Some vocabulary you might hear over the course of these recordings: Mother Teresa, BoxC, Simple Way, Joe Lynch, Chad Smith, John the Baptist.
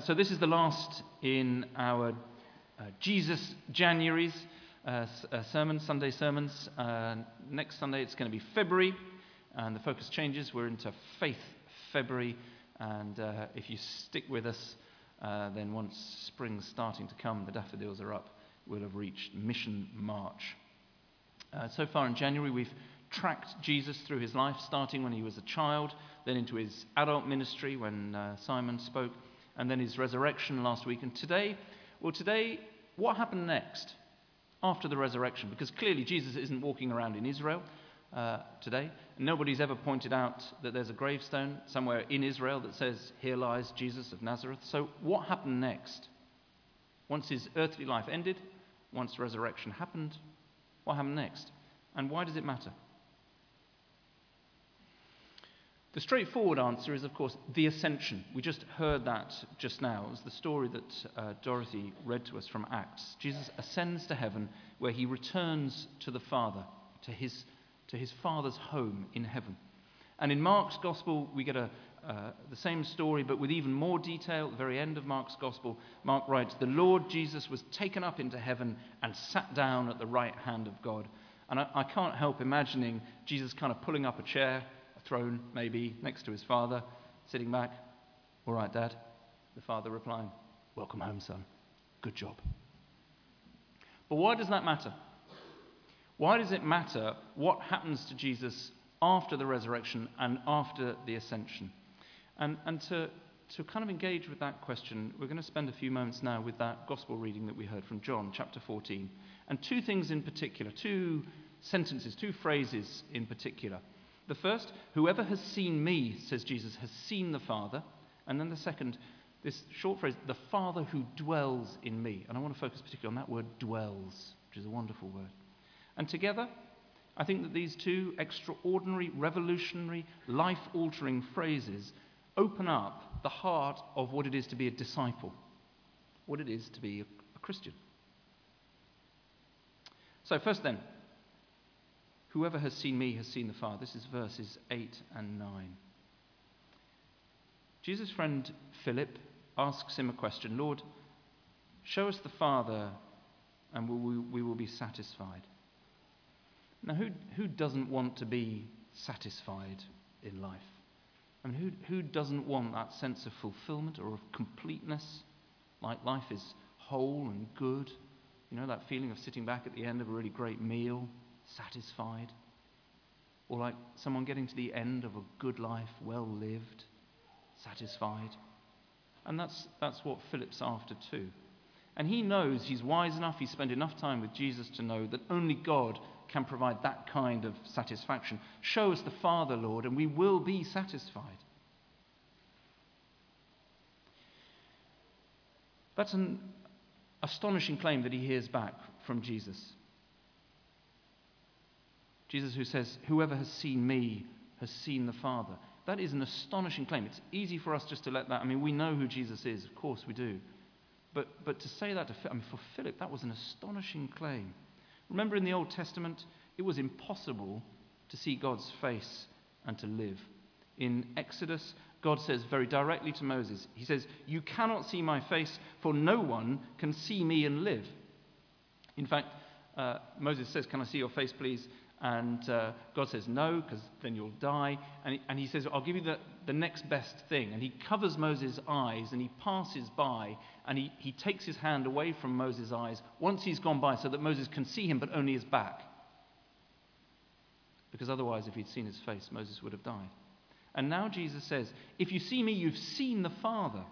So this is the last in our Jesus Januaries sermons, Sunday sermons. Next Sunday it's going to be February, and the focus changes. We're into Faith February, and if you stick with us, then once spring's starting to come, the daffodils are up, we'll have reached Mission March. So far in January we've tracked Jesus through his life, starting when he was a child, then into his adult ministry when Simon spoke, and then his resurrection last week. And today, what happened next after the resurrection? Because clearly Jesus isn't walking around in Israel today. Nobody's ever pointed out that there's a gravestone somewhere in Israel that says, "Here lies Jesus of Nazareth." So what happened next? Once his earthly life ended, once resurrection happened, what happened next? And why does it matter? The straightforward answer is, of course, the ascension. We just heard that just now. It was the story that Dorothy read to us from Acts. Jesus ascends to heaven, where he returns to the Father, to his Father's home in heaven. And in Mark's Gospel, we get the same story, but with even more detail. At the very end of Mark's Gospel, Mark writes, "The Lord Jesus was taken up into heaven and sat down at the right hand of God." And I can't help imagining Jesus kind of pulling up a chair, throne, maybe, next to his father, sitting back. "All right, Dad." The father replying, "Welcome home, son. Good job." But why does that matter? Why does it matter what happens to Jesus after the resurrection and after the ascension? And to kind of engage with that question, we're going to spend a few moments now with that gospel reading that we heard from John, chapter 14. And two things in particular, two sentences, two phrases in particular. The first, "Whoever has seen me," says Jesus, "has seen the Father." And then the second, this short phrase, "the Father who dwells in me." And I want to focus particularly on that word "dwells," which is a wonderful word. And together, I think that these two extraordinary, revolutionary, life-altering phrases open up the heart of what it is to be a disciple, what it is to be a Christian. So first then, "Whoever has seen me has seen the Father." This is verses 8 and 9. Jesus' friend Philip asks him a question. "Lord, show us the Father and we will be satisfied." Now, who doesn't want to be satisfied in life? I mean, who doesn't want that sense of fulfillment or of completeness? Like life is whole and good. You know, that feeling of sitting back at the end of a really great meal, satisfied, or like someone getting to the end of a good life, well lived, satisfied. And that's what Philip's after too. And he knows, he's wise enough, he's spent enough time with Jesus to know that only God can provide that kind of satisfaction. "Show us the Father, Lord, and we will be satisfied." That's an astonishing claim that he hears back from Jesus. Jesus who says, "Whoever has seen me has seen the Father." That is an astonishing claim. It's easy for us just to let that, I mean, we know who Jesus is, of course we do. But to say that, for Philip, that was an astonishing claim. Remember in the Old Testament, it was impossible to see God's face and to live. In Exodus, God says very directly to Moses, he says, "You cannot see my face, for no one can see me and live." In fact, Moses says, "Can I see your face, please?" And God says, "No, because then you'll die." And he says, "I'll give you the next best thing." And he covers Moses' eyes and he passes by and he takes his hand away from Moses' eyes once he's gone by so that Moses can see him but only his back. Because otherwise, if he'd seen his face, Moses would have died. And now Jesus says, "If you see me, you've seen the Father."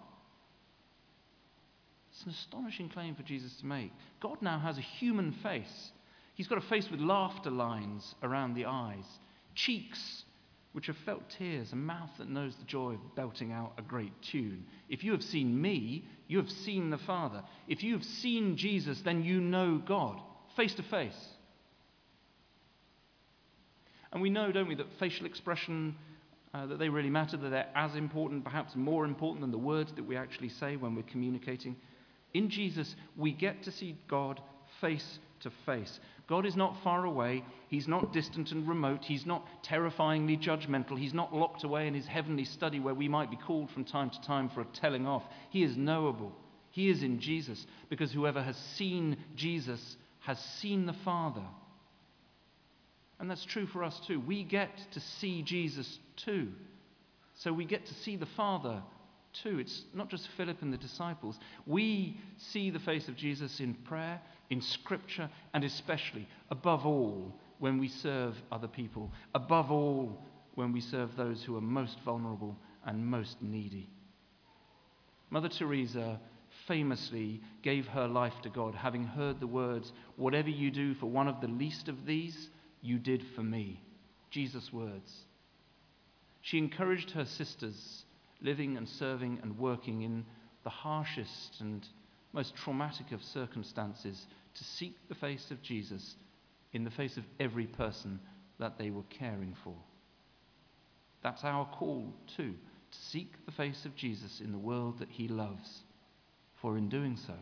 It's an astonishing claim for Jesus to make. God now has a human face. He's got a face with laughter lines around the eyes, cheeks which have felt tears, a mouth that knows the joy of belting out a great tune. If you have seen me, you have seen the Father. If you have seen Jesus, then you know God, face to face. And we know, don't we, that facial expression, that they really matter, that they're as important, perhaps more important than the words that we actually say when we're communicating. In Jesus, we get to see God face to face. God is not far away. He's not distant and remote. He's not terrifyingly judgmental. He's not locked away in his heavenly study where we might be called from time to time for a telling off. He is knowable. He is in Jesus, because whoever has seen Jesus has seen the Father. And that's true for us too. We get to see Jesus too. So we get to see the Father too. It's not just Philip and the disciples. We see the face of Jesus in prayer, in Scripture, and especially, above all, when we serve other people. Above all, when we serve those who are most vulnerable and most needy. Mother Teresa famously gave her life to God, having heard the words, "Whatever you do for one of the least of these, you did for me." Jesus' words. She encouraged her sisters, living and serving and working in the harshest and most traumatic of circumstances, to seek the face of Jesus in the face of every person that they were caring for. That's our call too, to seek the face of Jesus in the world that he loves. For in doing so,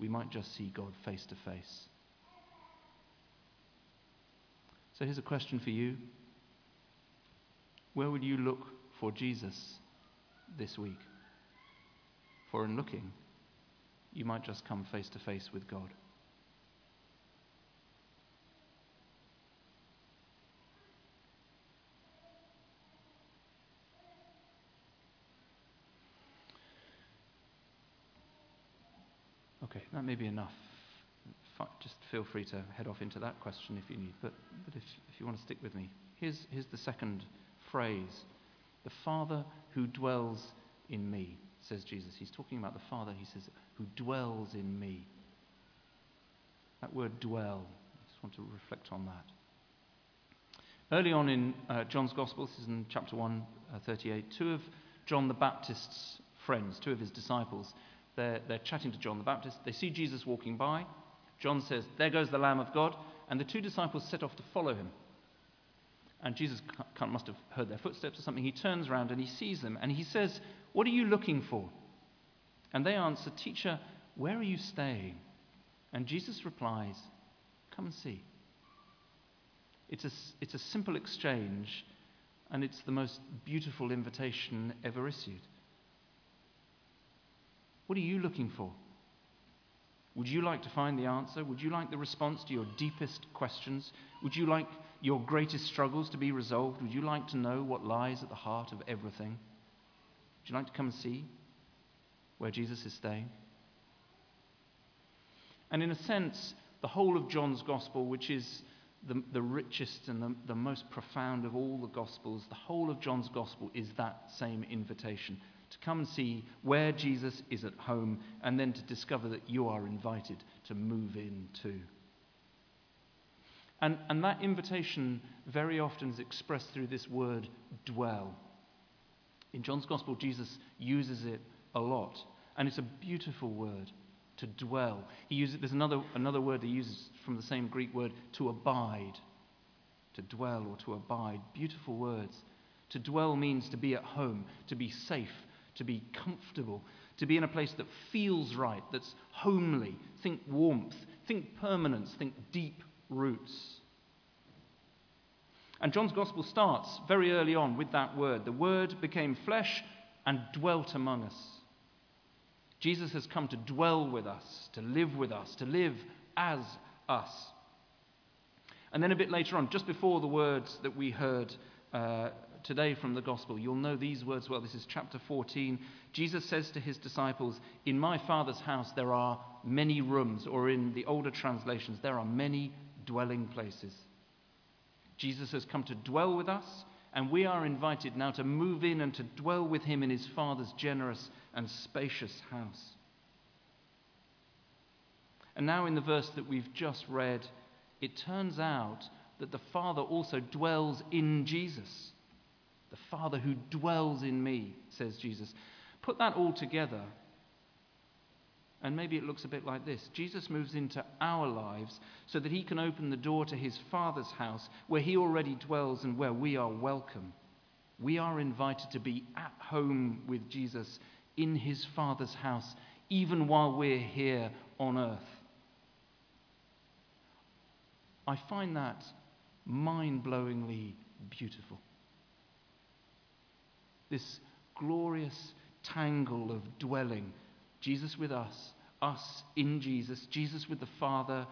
we might just see God face to face. So here's a question for you. Where would you look for Jesus this week? For in looking, you might just come face to face with God. Okay, that may be enough. Just feel free to head off into that question if you need. But if you want to stick with me, here's the second phrase. The Father who dwells in me, says Jesus. He's talking about the Father, he says, who dwells in me. That word dwell, I just want to reflect on that. Early on in John's Gospel, this is in chapter 1, 38, two of John the Baptist's friends, two of his disciples, they're chatting to John the Baptist. They see Jesus walking by. John says, "There goes the Lamb of God," and the two disciples set off to follow him. And Jesus must have heard their footsteps or something. He turns around and he sees them and he says, "What are you looking for?" And they answer, "Teacher, where are you staying?" And Jesus replies, "Come and see." It's a simple exchange, and it's the most beautiful invitation ever issued. What are you looking for? Would you like to find the answer? Would you like the response to your deepest questions? Would you like your greatest struggles to be resolved? Would you like to know what lies at the heart of everything? Would you like to come and see where Jesus is staying? And in a sense, the whole of John's Gospel, which is the richest and the most profound of all the Gospels, the whole of John's Gospel is that same invitation. To come and see where Jesus is at home, and then to discover that you are invited to move in too. And that invitation very often is expressed through this word, dwell. In John's Gospel, Jesus uses it a lot, and it's a beautiful word, to dwell. He uses, there's another word he uses from the same Greek word, to abide, to dwell or to abide. Beautiful words. To dwell means to be at home, to be safe, to be comfortable, to be in a place that feels right, that's homely. Think warmth, think permanence, think deep roots. And John's Gospel starts very early on with that word. The Word became flesh and dwelt among us. Jesus has come to dwell with us, to live with us, to live as us. And then a bit later on, just before the words that we heard today from the Gospel, you'll know these words well. This is chapter 14. Jesus says to his disciples, "In my Father's house there are many rooms," or in the older translations, "there are many dwelling places." Jesus has come to dwell with us, and we are invited now to move in and to dwell with him in his Father's generous and spacious house. And now in the verse that we've just read, it turns out that the Father also dwells in Jesus. "The Father who dwells in me," says Jesus. Put that all together, and maybe it looks a bit like this. Jesus moves into our lives so that he can open the door to his Father's house, where he already dwells and where we are welcome. We are invited to be at home with Jesus in his Father's house, even while we're here on earth. I find that mind-blowingly beautiful. This glorious tangle of dwelling, Jesus with us, us in Jesus with the Father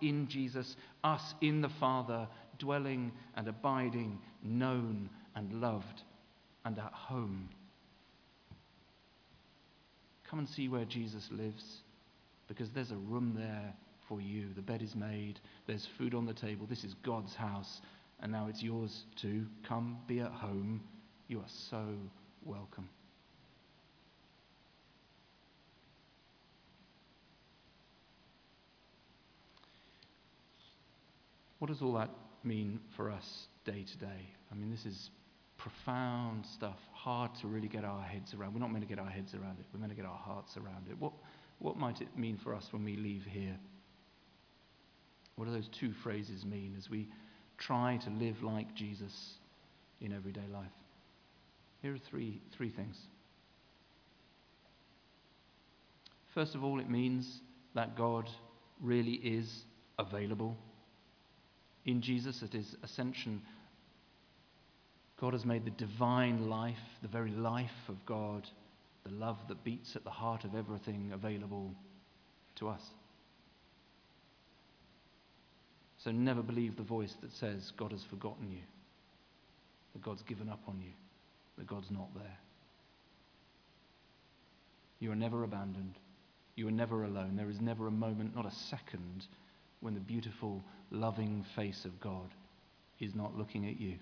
in Jesus, us in the Father, dwelling and abiding, known and loved and at home. Come and see where Jesus lives, because there's a room there for you. The bed is made, there's food on the table. This is God's house, and now it's yours too. Come, be at home. You are so welcome. What does all that mean for us day to day? I mean, this is profound stuff, hard to really get our heads around. We're not meant to get our heads around it. We're meant to get our hearts around it. What might it mean for us when we leave here? What do those two phrases mean as we try to live like Jesus in everyday life? Here are three things. First of all, it means that God really is available. In Jesus, at his ascension, God has made the divine life, the very life of God, the love that beats at the heart of everything, available to us. So never believe the voice that says God has forgotten you, that God's given up on you, that God's not there. You are never abandoned. You are never alone. There is never a moment, not a second, when the beautiful, loving face of God is not looking at you.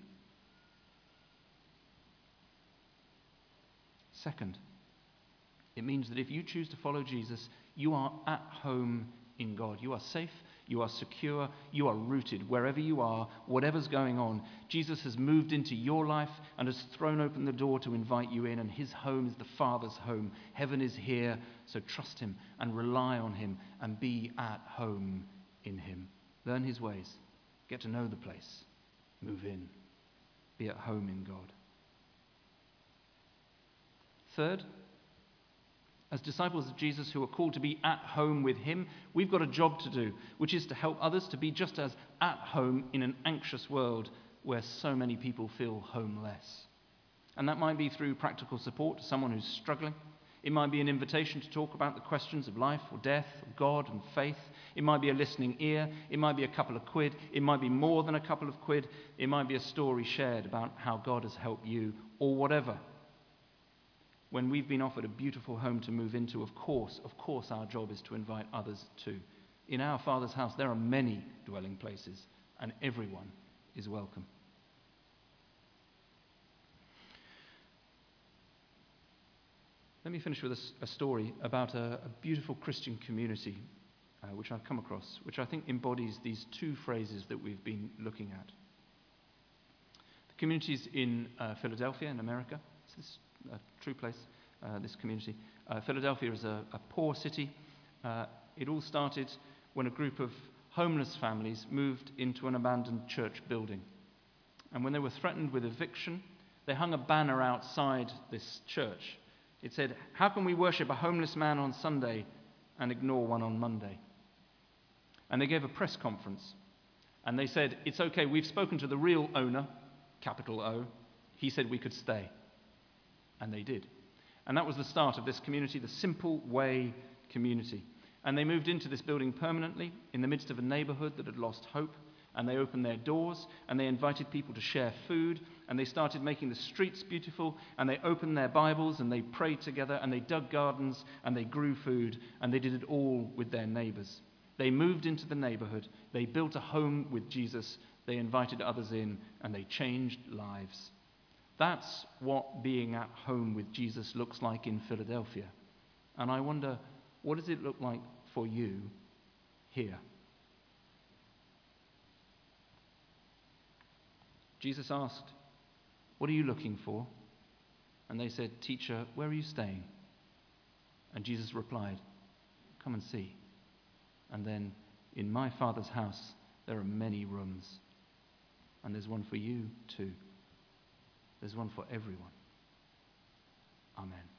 Second, it means that if you choose to follow Jesus, you are at home in God. You are safe, you are secure, you are rooted wherever you are, whatever's going on. Jesus has moved into your life and has thrown open the door to invite you in, and his home is the Father's home. Heaven is here, so trust him and rely on him and be at home in him. Learn his ways, get to know the place, move in, be at home in God. Third, as disciples of Jesus who are called to be at home with him, we've got a job to do, which is to help others to be just as at home in an anxious world where so many people feel homeless. And that might be through practical support to someone who's struggling. It might be an invitation to talk about the questions of life or death, or God and faith. It might be a listening ear. It might be a couple of quid. It might be more than a couple of quid. It might be a story shared about how God has helped you or whatever. When we've been offered a beautiful home to move into, of course, our job is to invite others too. In our Father's house, there are many dwelling places, and everyone is welcome. Let me finish with a story about a beautiful Christian community, which I've come across, which I think embodies these two phrases that we've been looking at. The community's in Philadelphia, in America. It's a true place, this community. Philadelphia is a poor city. It all started when a group of homeless families moved into an abandoned church building. And when they were threatened with eviction, they hung a banner outside this church. It said, "How can we worship a homeless man on Sunday and ignore one on Monday?" And they gave a press conference. And they said, "It's okay, we've spoken to the real owner, capital O. He said we could stay." And they did. And that was the start of this community, the Simple Way community. And they moved into this building permanently in the midst of a neighborhood that had lost hope. And they opened their doors and they invited people to share food. And they started making the streets beautiful. And they opened their Bibles and they prayed together. And they dug gardens and they grew food. And they did it all with their neighbors. They moved into the neighborhood. They built a home with Jesus. They invited others in and they changed lives. That's what being at home with Jesus looks like in Philadelphia. And I wonder, what does it look like for you here? Jesus asked, "What are you looking for?" And they said, "Teacher, where are you staying?" And Jesus replied, "Come and see." And then, "In my Father's house there are many rooms." And there's one for you too. There's one for everyone. Amen.